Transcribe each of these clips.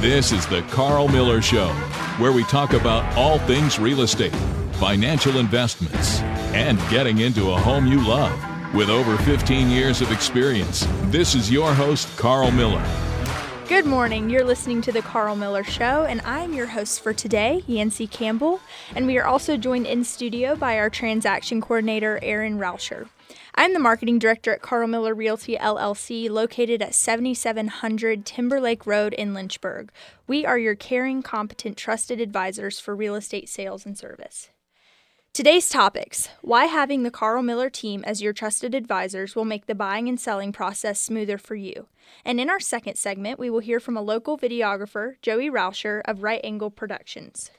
This is the Karl Miller Show, where we talk about all things real estate, financial investments, and getting into a home you love. With over 15 years of experience, this is your host, Karl Miller. Good morning. You're listening to the Karl Miller Show, and I'm your host for today, Yancy Campbell, and we are also joined in studio by our transaction coordinator, Erin Rauscher. I'm the marketing director at Karl Miller Realty, LLC, located at 7700 Timberlake Road in Lynchburg. We are your caring, competent, trusted advisors for real estate sales and service. Today's topics: why having the Karl Miller team as your trusted advisors will make the buying and selling process smoother for you. And in our second segment, we will hear from a local videographer, Joey Rauscher of Right Angle Productions.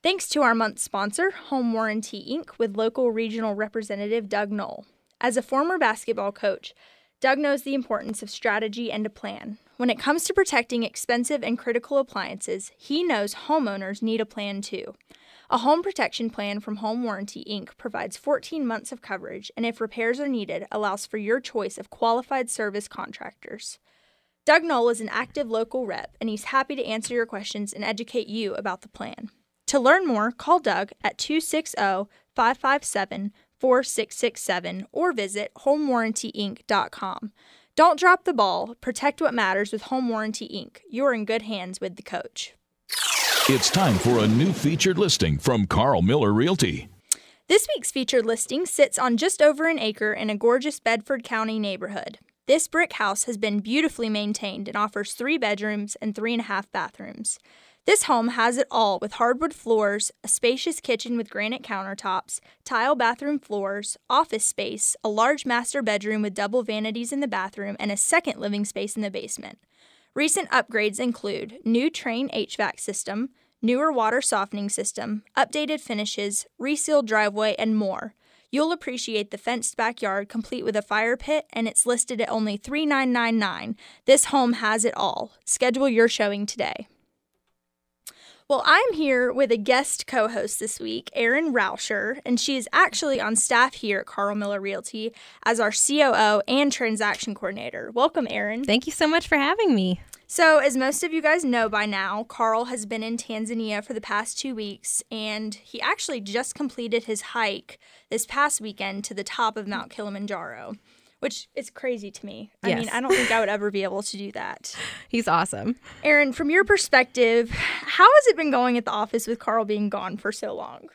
Thanks to our month sponsor, Home Warranty, Inc., with local regional representative Doug Knoll. As a former basketball coach, Doug knows the importance of strategy and a plan. When it comes to protecting expensive and critical appliances, he knows homeowners need a plan too. A home protection plan from Home Warranty, Inc. provides 14 months of coverage, and if repairs are needed, allows for your choice of qualified service contractors. Doug Knoll is an active local rep, and he's happy to answer your questions and educate you about the plan. To learn more, call Doug at 260-557-4667 or visit homewarrantyinc.com. Don't drop the ball. Protect what matters with Home Warranty, Inc. You're in good hands with the coach. It's time for a new featured listing from Karl Miller Realty. This week's featured listing sits on just over an acre in a gorgeous Bedford County neighborhood. This brick house has been beautifully maintained and offers 3 bedrooms and 3.5 bathrooms. This home has it all, with hardwood floors, a spacious kitchen with granite countertops, tile bathroom floors, office space, a large master bedroom with double vanities in the bathroom, and a second living space in the basement. Recent upgrades include new Trane HVAC system, newer water softening system, updated finishes, resealed driveway, and more. You'll appreciate the fenced backyard, complete with a fire pit, and it's listed at only $3,999. This home has it all. Schedule your showing today. Well, I'm here with a guest co-host this week, Erin Rauscher, and she is actually on staff here at Karl Miller Realty as our COO and transaction coordinator. Welcome, Erin. Thank you so much for having me. So, as most of you guys know by now, Karl has been in Tanzania for the past 2 weeks, and he actually just completed his hike this past weekend to the top of Mount Kilimanjaro, which is crazy to me. I mean, I don't think I would ever be able to do that. He's awesome. Erin, from your perspective, how has it been going at the office with Karl being gone for so long?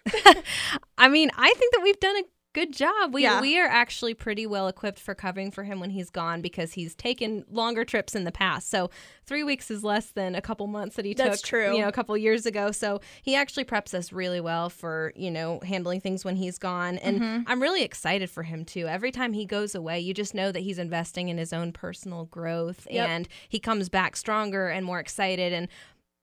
I mean, I think that we've done a good job. We are actually pretty well equipped for covering for him when he's gone, because he's taken longer trips in the past. So 3 weeks is less than a couple months that he took. That's true. A couple years ago. So he actually preps us really well for, handling things when he's gone. And I'm really excited for him too. Every time he goes away, you just know that he's investing in his own personal growth, and he comes back stronger and more excited. And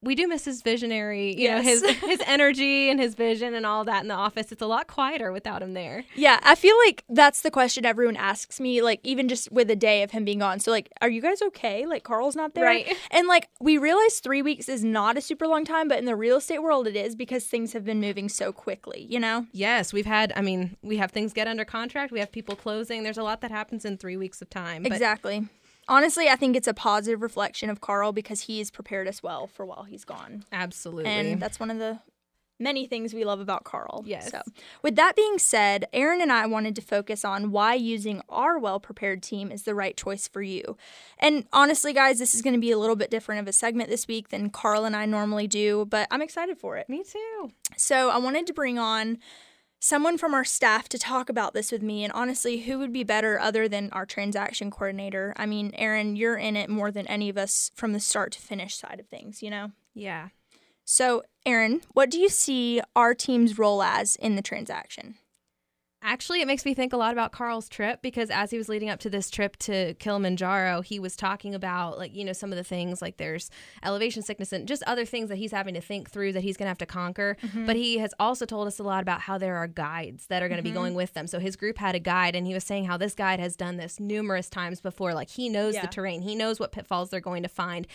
we do miss his visionary, his energy and his vision and all that in the office. It's a lot quieter without him there. Yeah, I feel like that's the question everyone asks me, even just with a day of him being gone. So, are you guys okay? Karl's not there? Right. And, we realize 3 weeks is not a super long time, but in the real estate world it is, because things have been moving so quickly, Yes, we have things get under contract. We have people closing. There's a lot that happens in 3 weeks of time. Exactly. Honestly, I think it's a positive reflection of Karl, because he has prepared us well for while he's gone. Absolutely. And that's one of the many things we love about Karl. Yes. So, with that being said, Erin and I wanted to focus on why using our well-prepared team is the right choice for you. And honestly, guys, this is going to be a little bit different of a segment this week than Karl and I normally do, but I'm excited for it. Me too. So I wanted to bring on someone from our staff to talk about this with me, and honestly, who would be better other than our transaction coordinator? I mean, Erin, you're in it more than any of us from the start to finish side of things, Yeah. So, Erin, what do you see our team's role as in the transaction? Actually, it makes me think a lot about Karl's trip, because as he was leading up to this trip to Kilimanjaro, he was talking about, some of the things, there's elevation sickness and just other things that he's having to think through that he's going to have to conquer. Mm-hmm. But he has also told us a lot about how there are guides that are going to be going with them. So his group had a guide, and he was saying how this guide has done this numerous times before. He knows the terrain. He knows what pitfalls they're going to find.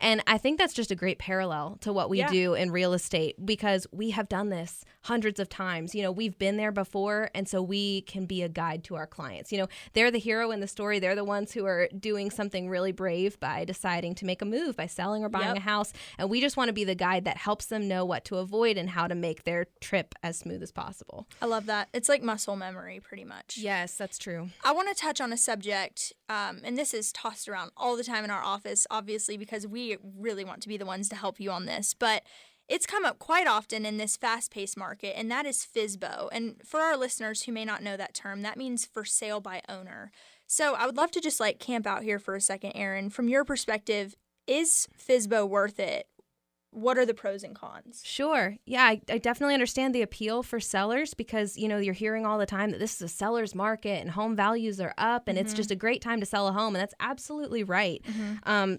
And I think that's just a great parallel to what we do in real estate, because we have done this hundreds of times. You know, we've been there before, and so we can be a guide to our clients. You know, they're the hero in the story. They're the ones who are doing something really brave by deciding to make a move, by selling or buying a house. And we just want to be the guide that helps them know what to avoid and how to make their trip as smooth as possible. I love that. It's like muscle memory, pretty much. Yes, that's true. I want to touch on a subject, and this is tossed around all the time in our office, obviously, because we really want to be the ones to help you on this. But it's come up quite often in this fast-paced market, and that is FISBO. And for our listeners who may not know that term, that means for sale by owner. So I would love to just like camp out here for a second, Erin. From your perspective, is FISBO worth it? What are the pros and cons? Sure. Yeah, I definitely understand the appeal for sellers, because, you know, you're hearing all the time that this is a seller's market and home values are up and it's just a great time to sell a home. And that's absolutely right.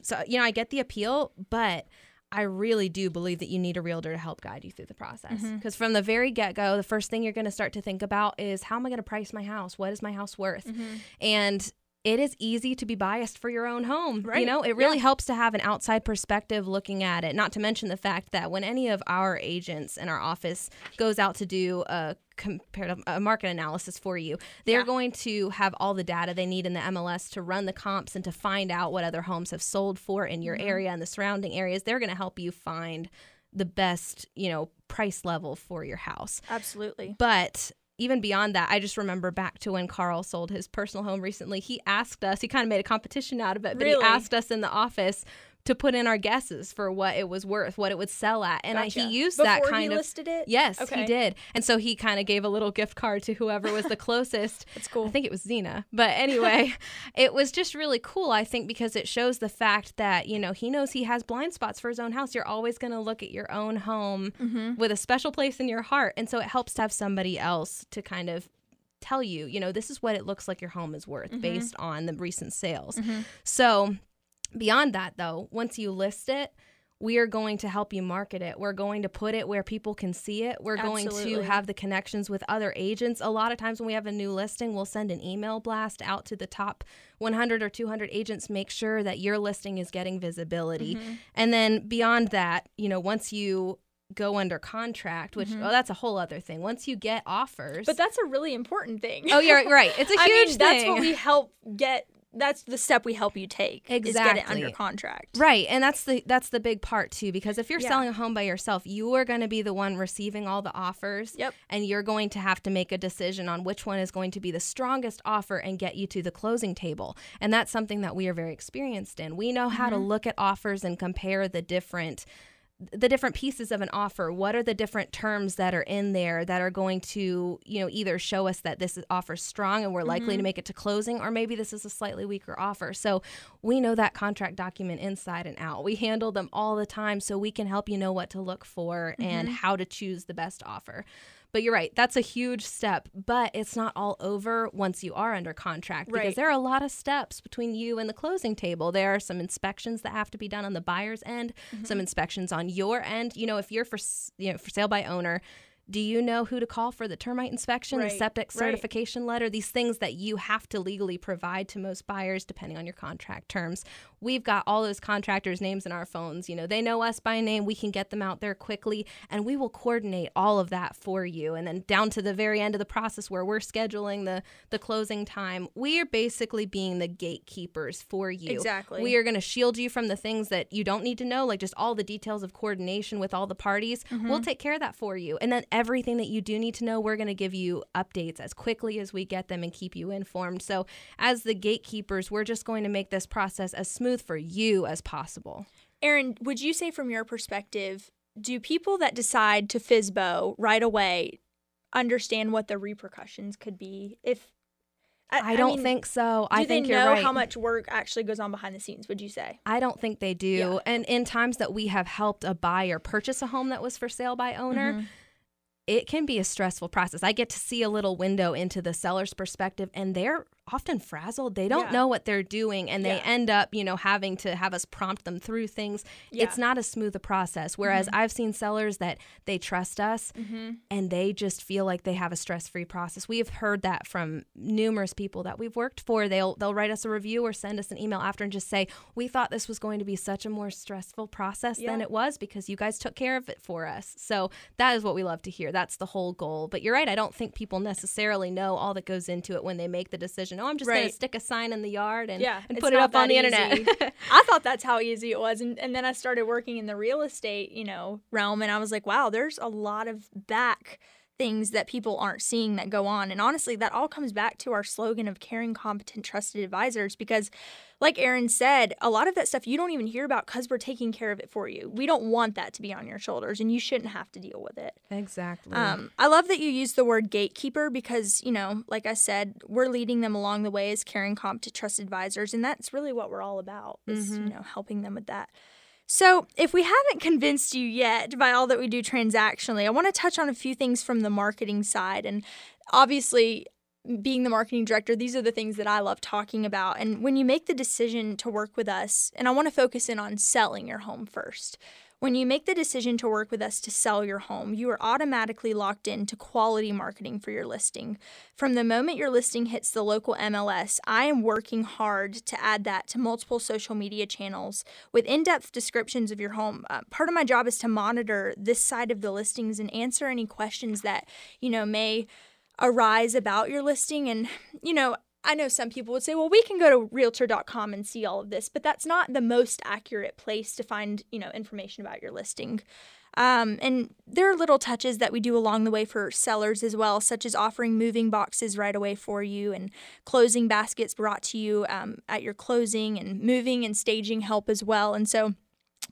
So, you know, I get the appeal, but I really do believe that you need a realtor to help guide you through the process. Because from the very get-go, the first thing you're going to start to think about is, how am I going to price my house? What is my house worth? And it is easy to be biased for your own home. Right. You know, it really helps to have an outside perspective looking at it, not to mention the fact that when any of our agents in our office goes out to do a comparative market analysis for you, they're going to have all the data they need in the MLS to run the comps and to find out what other homes have sold for in your area and the surrounding areas. They're going to help you find the best, you know, price level for your house. Absolutely. But even beyond that, I just remember back to when Karl sold his personal home recently. He asked us, he kind of made a competition out of it, but he asked us in the office to put in our guesses for what it was worth, what it would sell at. And he used that kind of— Before he listed it? Yes, he did. And so he kind of gave a little gift card to whoever was the closest. That's cool. I think it was Zena. But anyway, it was just really cool, I think, because it shows the fact that, you know, he knows he has blind spots for his own house. You're always going to look at your own home with a special place in your heart. And so it helps to have somebody else to kind of tell you, you know, this is what it looks like your home is worth based on the recent sales. So beyond that, though, once you list it, we are going to help you market it. We're going to put it where people can see it. We're going to have the connections with other agents. A lot of times when we have a new listing, we'll send an email blast out to the top 100 or 200 agents, make sure that your listing is getting visibility. And then beyond that, you know, once you go under contract, which that's a whole other thing. Once you get offers. But that's a really important thing. Oh, you're right. It's a huge thing. That's what we help get. That's the step we help you take, is get it under contract. Right, and that's the big part, too, because if you're selling a home by yourself, you are going to be the one receiving all the offers, and you're going to have to make a decision on which one is going to be the strongest offer and get you to the closing table. And that's something that we are very experienced in. We know how to look at offers and compare the different pieces of an offer. What are the different terms that are in there that are going to, you know, either show us that this offer is strong and we're likely to make it to closing, or maybe this is a slightly weaker offer. So we know that contract document inside and out. We handle them all the time, so we can help you know what to look for and how to choose the best offer. But you're right, that's a huge step, but it's not all over once you are under contract, because there are a lot of steps between you and the closing table. There are some inspections that have to be done on the buyer's end, some inspections on your end. You know, if you're for sale by owner, do you know who to call for the termite inspection, the septic certification letter, these things that you have to legally provide to most buyers depending on your contract terms? We've got all those contractors' names in our phones. You know, they know us by name. We can get them out there quickly, and we will coordinate all of that for you. And then down to the very end of the process where we're scheduling the closing time, we are basically being the gatekeepers for you. Exactly. We are going to shield you from the things that you don't need to know, like just all the details of coordination with all the parties. We'll take care of that for you. And then everything that you do need to know, we're going to give you updates as quickly as we get them and keep you informed. So as the gatekeepers, we're just going to make this process as smooth for you as possible. Erin, would you say from your perspective, do people that decide to FISBO right away understand what the repercussions could be? If I don't think so. I think you're right. Do they know how much work actually goes on behind the scenes, would you say? I don't think they do. Yeah. And in times that we have helped a buyer purchase a home that was for sale by owner, it can be a stressful process. I get to see a little window into the seller's perspective, and they're often frazzled. They don't know what they're doing, and they end up, you know, having to have us prompt them through things. Yeah. It's not as smooth a process. Whereas I've seen sellers that they trust us and they just feel like they have a stress-free process. We have heard that from numerous people that we've worked for. They'll write us a review or send us an email after and just say, we thought this was going to be such a more stressful process than it was because you guys took care of it for us. So that is what we love to hear. That's the whole goal. But you're right. I don't think people necessarily know all that goes into it when they make the decision. Oh, I'm just going to stick a sign in the yard and put it up on the internet. I thought that's how easy it was. And then I started working in the real estate, you know, realm. And I was like, wow, there's a lot of back things that people aren't seeing that go on. And honestly, that all comes back to our slogan of caring, competent, trusted advisors, because like Erin said, a lot of that stuff you don't even hear about because we're taking care of it for you. We don't want that to be on your shoulders, and you shouldn't have to deal with it. Exactly. I love that you use the word gatekeeper because, you know, like I said, we're leading them along the way as caring, competent, trusted advisors, and that's really what we're all about is, you know, helping them with that. So if we haven't convinced you yet by all that we do transactionally, I want to touch on a few things from the marketing side. And obviously, being the marketing director, these are the things that I love talking about. And when you make the decision to work with us, and I want to focus in on selling your home first. When you make the decision to work with us to sell your home, you are automatically locked into quality marketing for your listing. From the moment your listing hits the local MLS, I am working hard to add that to multiple social media channels with in-depth descriptions of your home. Part of my job is to monitor this side of the listings and answer any questions that, you know, may arise about your listing. And, you know, I know some people would say, well, we can go to Realtor.com and see all of this, but that's not the most accurate place to find, you know, information about your listing. And there are little touches that we do along the way for sellers as well, such as offering moving boxes right away for you and closing baskets brought to you at your closing, and moving and staging help as well. And so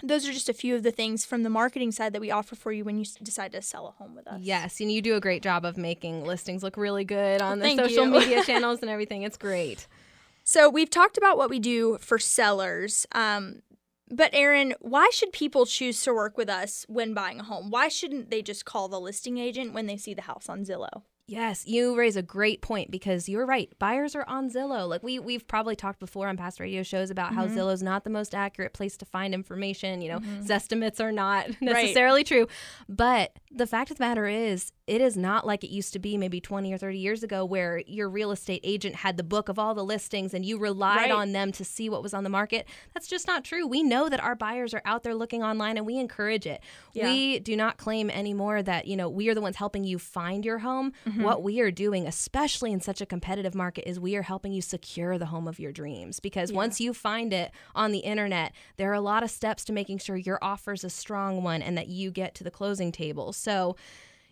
those are just a few of the things from the marketing side that we offer for you when you decide to sell a home with us. Yes, and you do a great job of making listings look really good on the social media channels and everything. It's great. So we've talked about what we do for sellers, but Erin, why should people choose to work with us when buying a home? Why shouldn't they just call the listing agent when they see the house on Zillow? Yes, you raise a great point because you're right. Buyers are on Zillow. Like we've probably talked before on past radio shows about how Zillow's not the most accurate place to find information. You know, Zestimates are not necessarily true. But the fact of the matter is, it is not like it used to be maybe 20 or 30 years ago where your real estate agent had the book of all the listings and you relied on them to see what was on the market. That's just not true. We know that our buyers are out there looking online, and we encourage it. Yeah. We do not claim anymore that, you know, we are the ones helping you find your home. What we are doing, especially in such a competitive market, is we are helping you secure the home of your dreams, because once you find it on the internet, there are a lot of steps to making sure your offer is a strong one and that you get to the closing table. So,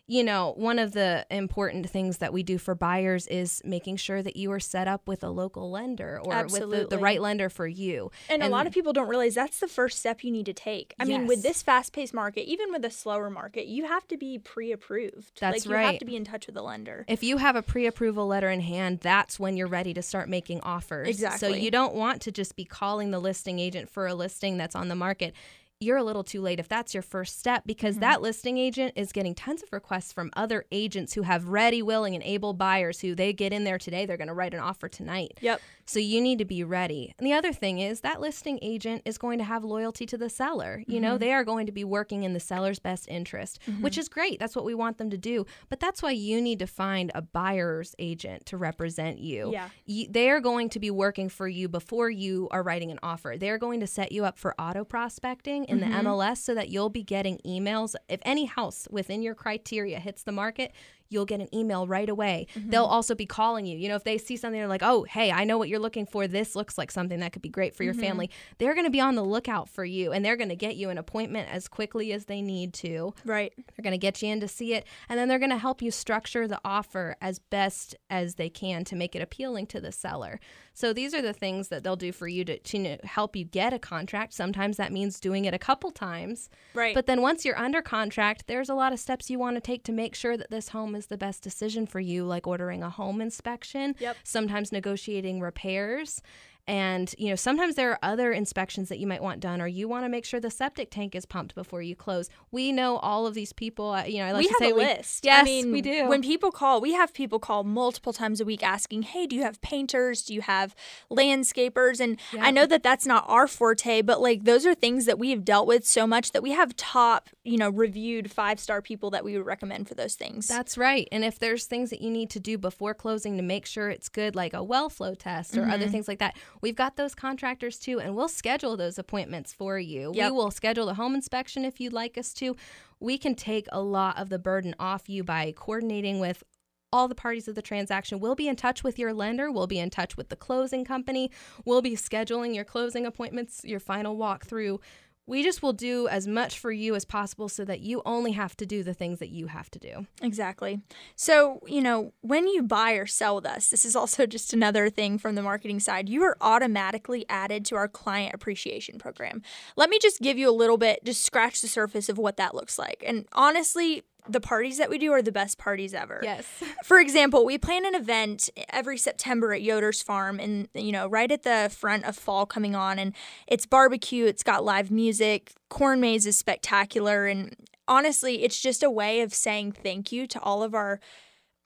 you know, one of the important things that we do for buyers is making sure that you are set up with a local lender or with the right lender for you. And a lot of people don't realize that's the first step you need to take. I mean, with this fast-paced market, even with a slower market, you have to be pre-approved. That's right. You have to be in touch with the lender. If you have a pre-approval letter in hand, that's when you're ready to start making offers. Exactly. So you don't want to just be calling the listing agent for a listing that's on the market. You're a little too late if that's your first step, because that listing agent is getting tons of requests from other agents who have ready, willing, and able buyers who they get in there today, they're going to write an offer tonight. Yep. So you need to be ready. And the other thing is that listing agent is going to have loyalty to the seller. You know, they are going to be working in the seller's best interest, which is great. That's what we want them to do. But that's why you need to find a buyer's agent to represent you. Yeah. They are going to be working for you before you are writing an offer. They're going to set you up for auto prospecting in the MLS so that you'll be getting emails. If any house within your criteria hits the market, you'll get an email right away. They'll also be calling you. You know, if they see something, they're like, oh, hey, I know what you're looking for. This looks like something that could be great for your family. They're going to be on the lookout for you, and they're going to get you an appointment as quickly as they need to. Right. They're going to get you in to see it, and then they're going to help you structure the offer as best as they can to make it appealing to the seller. So these are the things that they'll do for you to, you know, help you get a contract. Sometimes that means doing it a couple times. Right. But then once you're under contract, there's a lot of steps you want to take to make sure that this home is the best decision for you, like ordering a home inspection, sometimes negotiating repairs, And, you know, sometimes there are other inspections that you might want done, or you want to make sure the septic tank is pumped before you close. We know all of these people. You know, I like we to say we have a list. Yes, I mean, we do. When people call, we have people call multiple times a week asking, hey, do you have painters? Do you have landscapers? And yeah. I know that that's not our forte, but like those are things that we have dealt with so much that we have top, you know, reviewed 5-star people that we would recommend for those things. That's right. And if there's things that you need to do before closing to make sure it's good, like a well flow test or other things like that, we've got those contractors too, and we'll schedule those appointments for you. Yep. We will schedule a home inspection if you'd like us to. We can take a lot of the burden off you by coordinating with all the parties of the transaction. We'll be in touch with your lender. We'll be in touch with the closing company. We'll be scheduling your closing appointments, your final walkthrough. We just will do as much for you as possible so that you only have to do the things that you have to do. Exactly. So, you know, when you buy or sell with us, this is also just another thing from the marketing side, you are automatically added to our client appreciation program. Let me just give you a little bit, just scratch the surface of what that looks like. And honestly, the parties that we do are the best parties ever. Yes. For example, we plan an event every September at Yoder's Farm, and you know, right at the front of fall coming on, and it's barbecue, it's got live music, corn maze is spectacular, and honestly, it's just a way of saying thank you to all of our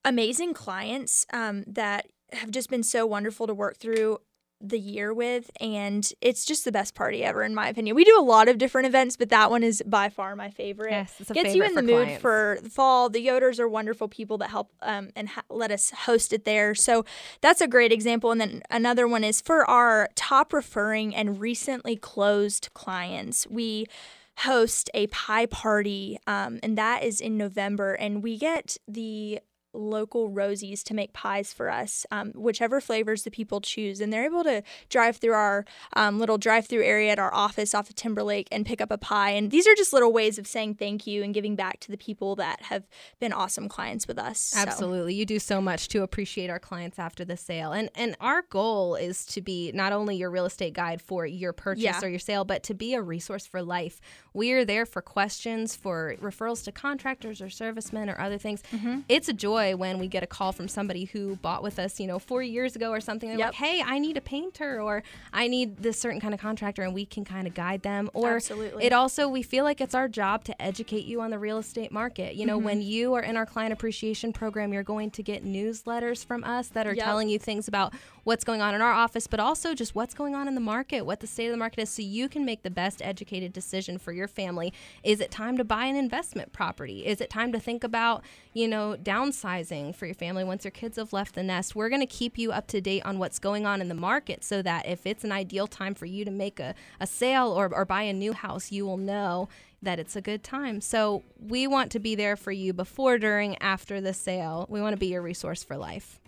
amazing clients that have just been so wonderful to work through the year with, and it's just the best party ever, in my opinion. We do a lot of different events, but that one is by far my favorite. Yes, it's a favorite. Gets you in the mood for the fall. The Yoders are wonderful people that help let us host it there. So that's a great example. And then another one is for our top referring and recently closed clients. We host a pie party, and that is in November, and we get the local Rosies to make pies for us, whichever flavors the people choose, and they're able to drive through our little drive-through area at our office off of Timberlake and pick up a pie. And these are just little ways of saying thank you and giving back to the people that have been awesome clients with us. Absolutely. So you do so much to appreciate our clients after the sale, and our goal is to be not only your real estate guide for your purchase or your sale, but to be a resource for life. We are there for questions, for referrals to contractors or servicemen or other things. It's a joy when we get a call from somebody who bought with us, you know, 4 years ago or something. They're like, hey, I need a painter, or I need this certain kind of contractor, and we can kind of guide them. Or it also, we feel like it's our job to educate you on the real estate market. You know, when you are in our client appreciation program, you're going to get newsletters from us that are telling you things about what's going on in our office, but also just what's going on in the market, what the state of the market is, so you can make the best educated decision for your family. Is it time to buy an investment property? Is it time to think about, you know, downsizing for your family once your kids have left the nest? We're going to keep you up to date on what's going on in the market, so that if it's an ideal time for you to make a sale or buy a new house, you will know that it's a good time. So we want to be there for you before, during, after the sale. We want to be your resource for life.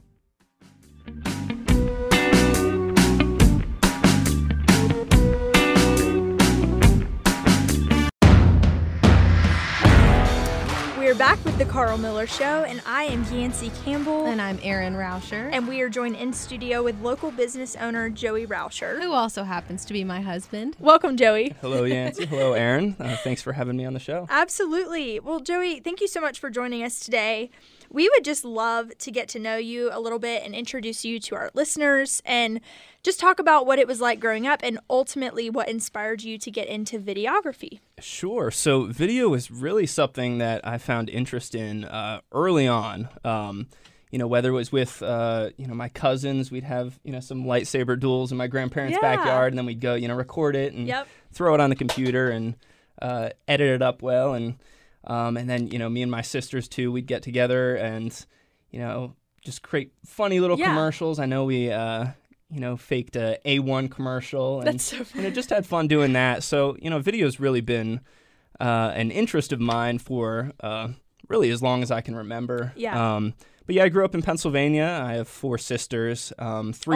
We're back with the Karl Miller Show, and I am Yancy Campbell. And I'm Erin Rauscher. And we are joined in studio with local business owner Joey Rauscher, who also happens to be my husband. Welcome, Joey. Hello, Yancy. Hello, Erin. Thanks for having me on the show. Absolutely. Well, Joey, thank you so much for joining us today. We would just love to get to know you a little bit and introduce you to our listeners and just talk about what it was like growing up and ultimately what inspired you to get into videography. Sure. So video is really something that I found interest in early on. You know, whether it was with, you know, my cousins, we'd have, you know, some lightsaber duels in my grandparents' backyard, and then we'd go, you know, record it and throw it on the computer and edit it up well. And then, you know, me and my sisters, too, we'd get together and, you know, just create funny little commercials. I know we, you know, faked a A1 commercial. And, that's so funny. You know, just had fun doing that. So, you know, video's really been an interest of mine for really as long as I can remember. Yeah. But yeah, I grew up in Pennsylvania. I have 4 sisters, 3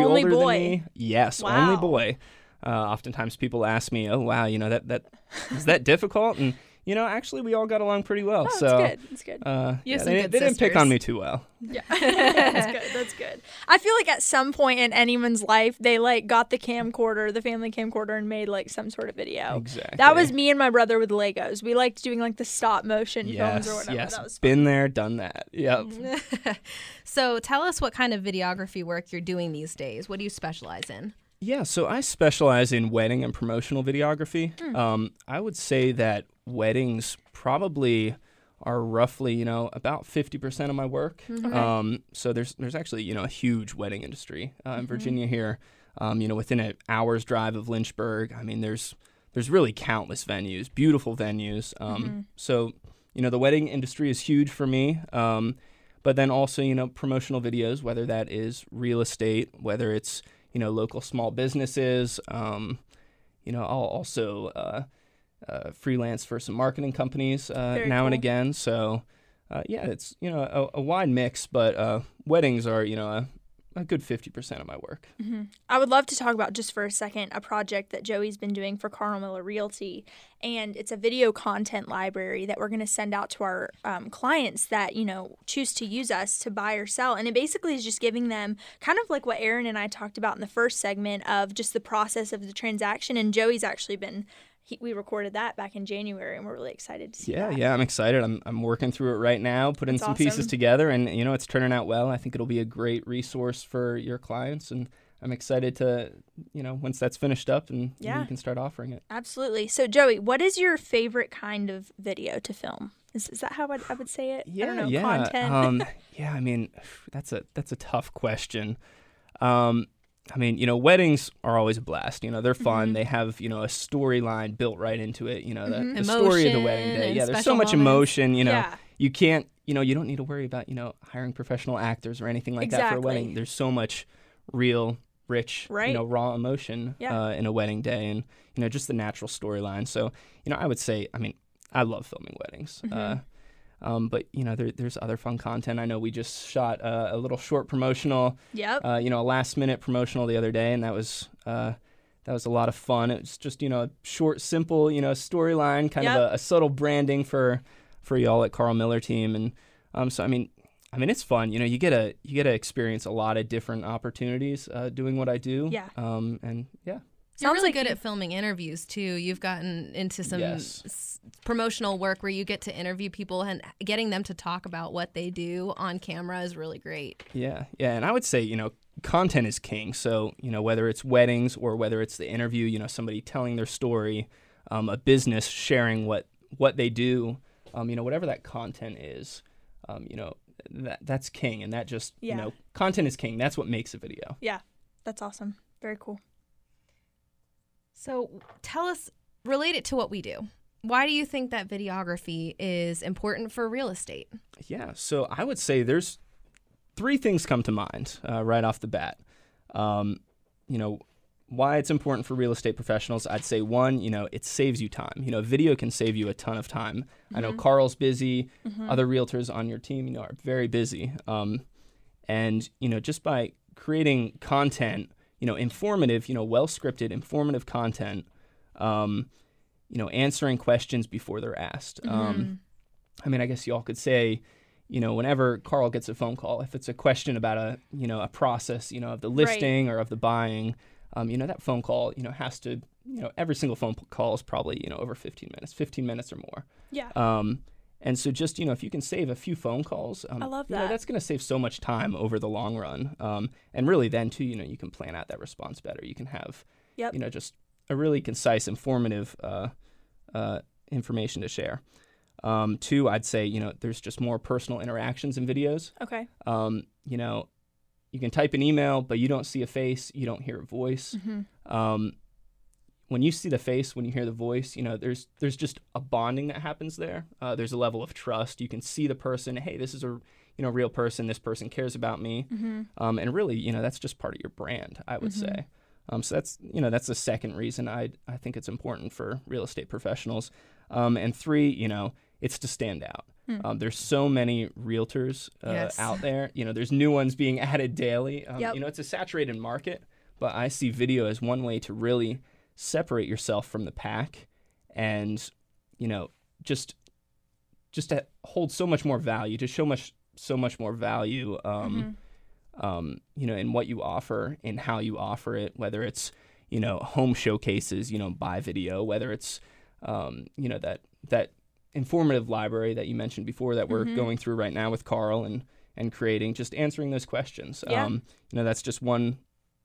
only older boy. Than me. Yes, wow. Only boy. Oftentimes people ask me, oh, wow, you know, that is that difficult? And you know, actually, we all got along pretty well. Oh, so that's good. That's good. They didn't pick on me too well. Yeah, that's good. That's good. I feel like at some point in anyone's life, they like got the camcorder, the family camcorder, and made like some sort of video. Exactly. That was me and my brother with Legos. We liked doing like the stop motion films or whatever. Yes, that was fun. Been there, done that. Yep. So tell us what kind of videography work you're doing these days. What do you specialize in? Yeah, so I specialize in wedding and promotional videography. I would say that weddings probably are roughly, about 50% of my work. Mm-hmm. So there's actually, a huge wedding industry in Virginia here. Within an hour's drive of Lynchburg, I mean, there's really countless venues, beautiful venues. So, the wedding industry is huge for me. But then also, promotional videos, whether that is real estate, whether it's, local small businesses. I'll also freelance for some marketing companies now and again. So, it's, a wide mix, but weddings are, a good 50% of my work. Mm-hmm. I would love to talk about just for a second a project that Joey's been doing for Karl Miller Realty, and it's a video content library that we're going to send out to our clients that choose to use us to buy or sell. And it basically is just giving them kind of like what Erin and I talked about in the first segment of just the process of the transaction. And Joey's actually been. We recorded that back in January, and we're really excited to see that. Yeah, I'm excited. I'm working through it right now, putting some pieces together, and, it's turning out well. I think it'll be a great resource for your clients, and I'm excited to, once that's finished up, and you can start offering it. Absolutely. So, Joey, what is your favorite kind of video to film? Is that how I would say it? Yeah, I don't know, content. I mean, that's a tough question. Weddings are always a blast. They're fun. Mm-hmm. They have, a storyline built right into it. The story of the wedding day. Yeah, there's so much emotion. You can't, you don't need to worry about, hiring professional actors or anything like that for a wedding. There's so much real, rich, raw emotion in a wedding day, and, just the natural storyline. So, I would say, I love filming weddings. Mm-hmm. But, there's other fun content. I know we just shot a little short promotional, a last-minute promotional the other day, and that was a lot of fun. It was just, a short, simple, storyline, kind of a subtle branding for y'all at Karl Miller Team. And so, it's fun. You get to experience a lot of different opportunities doing what I do. Yeah. You're really good at filming interviews, too. You've gotten into some promotional work where you get to interview people, and getting them to talk about what they do on camera is really great. Yeah. And I would say, content is king. So, whether it's weddings or whether it's the interview, somebody telling their story, a business sharing what they do, whatever that content is, that's king. And that just, content is king. That's what makes a video. Yeah, that's awesome. Very cool. So tell us, relate it to what we do. Why do you think that videography is important for real estate? Yeah, so I would say there's three things come to mind right off the bat. Why it's important for real estate professionals, I'd say one, it saves you time. Video can save you a ton of time. Mm-hmm. I know Karl's busy. Mm-hmm. Other realtors on your team, are very busy. Just by creating content, informative, well-scripted, informative content, answering questions before they're asked. Mm-hmm. I guess y'all could say, whenever Karl gets a phone call, if it's a question about a, a process, of the listing or of the buying, that phone call, has to, every single phone call is probably, over 15 minutes or more. Yeah. And so just, if you can save a few phone calls, I love that. That's going to save so much time over the long run. And really then, too, you can plan out that response better. You can have, just a really concise, informative information to share. Two, I'd say, there's just more personal interactions in videos. Okay. You can type an email, but you don't see a face. You don't hear a voice. Mm-hmm. When you see the face, when you hear the voice, there's just a bonding that happens there. There's a level of trust. You can see the person. Hey, this is a real person. This person cares about me. Mm-hmm. And really, that's just part of your brand, I would mm-hmm. say. So that's that's the second reason I think it's important for real estate professionals. And three, it's to stand out. Mm. There's so many realtors out there. There's new ones being added daily. It's a saturated market, but I see video as one way to really separate yourself from the pack, and just to hold so much more value, to show so much more value, in what you offer, in how you offer it. Whether it's home showcases, by video, whether it's that informative library that you mentioned before that we're mm-hmm. going through right now with Karl and creating, just answering those questions. That's just one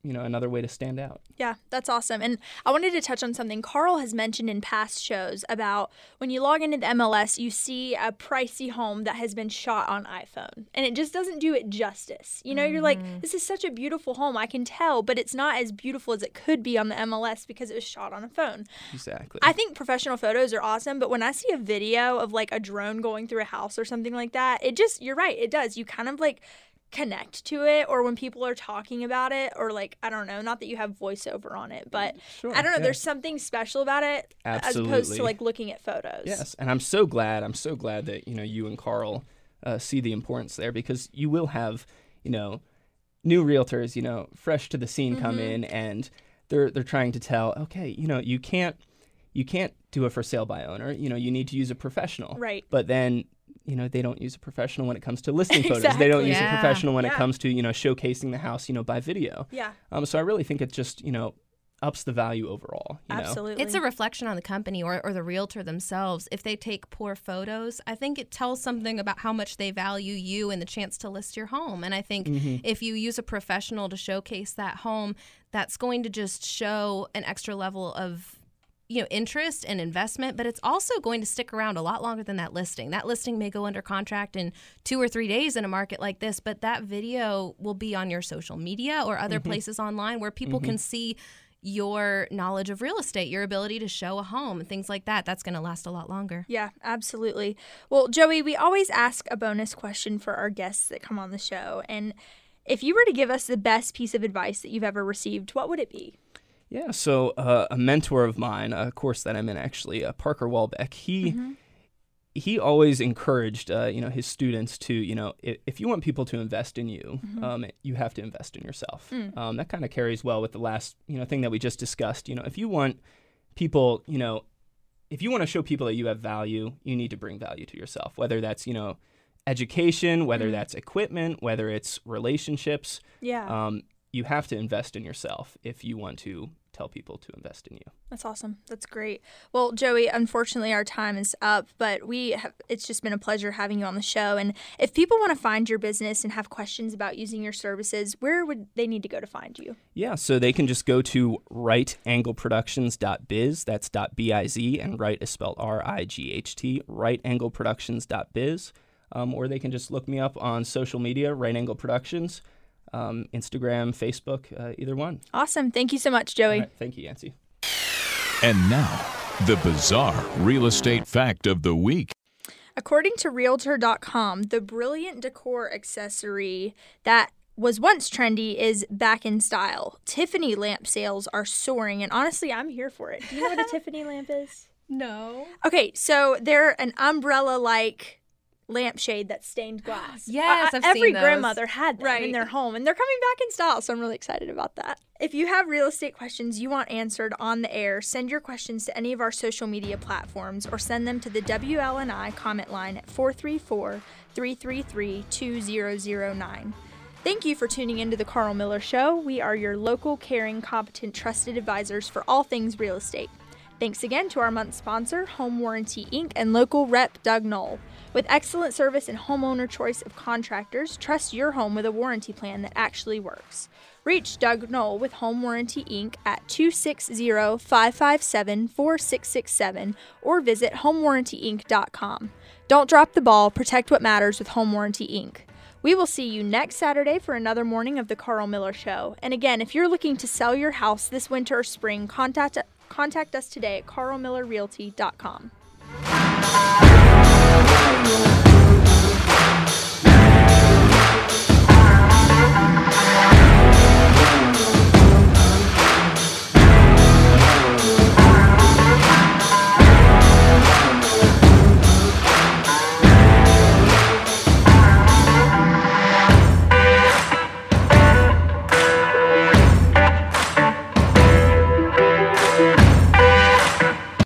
you know, another way to stand out. Yeah, that's awesome. And I wanted to touch on something Karl has mentioned in past shows about when you log into the MLS, you see a pricey home that has been shot on iPhone, and it just doesn't do it justice. You know, you're like, this is such a beautiful home, I can tell, but it's not as beautiful as it could be on the MLS because it was shot on a phone. Exactly. I think professional photos are awesome, but when I see a video of like a drone going through a house or something like that, it just, you're right, it does. You kind of like connect to it, or when people are talking about it, or like, I don't know, not that you have voiceover on it, but sure, I don't know, yeah, there's something special about it. Absolutely. As opposed to like looking at photos. Yes, and I'm so glad that, you know, you and Karl see the importance there, because you will have, you know, new realtors, you know, fresh to the scene, come in, and they're trying to tell, okay, you know, you can't do a for sale by owner, you know, you need to use a professional. Right. But then, you know, they don't use a professional when it comes to listing photos. Exactly. They don't use a professional when it comes to, you know, showcasing the house, you know, by video. Yeah. So I really think it just, you know, ups the value overall. You Absolutely. Know? It's a reflection on the company or the realtor themselves. If they take poor photos, I think it tells something about how much they value you and the chance to list your home. And I think if you use a professional to showcase that home, that's going to just show an extra level of, you know, interest and investment, but it's also going to stick around a lot longer than that listing. That listing may go under contract in 2 or 3 days in a market like this, but that video will be on your social media or other places online where people can see your knowledge of real estate, your ability to show a home, and things like that. That's going to last a lot longer. Yeah, absolutely. Well, Joey, we always ask a bonus question for our guests that come on the show. And if you were to give us the best piece of advice that you've ever received, what would it be? Yeah, so a mentor of mine, a course that I'm in actually, Parker Walbeck, he always encouraged you know, his students to, you know, if you want people to invest in you, you have to invest in yourself. That kind of carries well with the last, you know, thing that we just discussed. You know, if you want people, you know, if you want to show people that you have value, you need to bring value to yourself, whether that's, you know, education, whether that's equipment, whether it's relationships. Yeah. You have to invest in yourself if you want to tell people to invest in you. That's awesome. That's great. Well, Joey, unfortunately, our time is up, but it's just been a pleasure having you on the show. And if people want to find your business and have questions about using your services, where would they need to go to find you? Yeah, so they can just go to rightangleproductions.biz. That's .biz, and right is spelled RIGHT, rightangleproductions.biz. Or they can just look me up on social media, Right Angle Productions. Instagram, Facebook, either one. Awesome. Thank you so much, Joey. Right, thank you, Yancy. And now, the bizarre real estate fact of the week. According to Realtor.com, the brilliant decor accessory that was once trendy is back in style. Tiffany lamp sales are soaring, and honestly, I'm here for it. Do you know what a Tiffany lamp is? No. Okay, so they're an umbrella-like lampshade that's stained glass. Yes, I've seen those. Every grandmother had them in their home, and they're coming back in style, so I'm really excited about that. If you have real estate questions you want answered on the air, send your questions to any of our social media platforms or send them to the WLNI comment line at 434-333-2009. Thank you for tuning into The Karl Miller Show. We are your local, caring, competent, trusted advisors for all things real estate. Thanks again to our month sponsor, Home Warranty, Inc., and local rep Doug Knoll. With excellent service and homeowner choice of contractors, trust your home with a warranty plan that actually works. Reach Doug Knoll with Home Warranty, Inc. at 260-557-4667 or visit homewarrantyinc.com. Don't drop the ball. Protect what matters with Home Warranty, Inc. We will see you next Saturday for another morning of The Karl Miller Show. And again, if you're looking to sell your house this winter or spring, contact us today at KarlMillerRealty.com.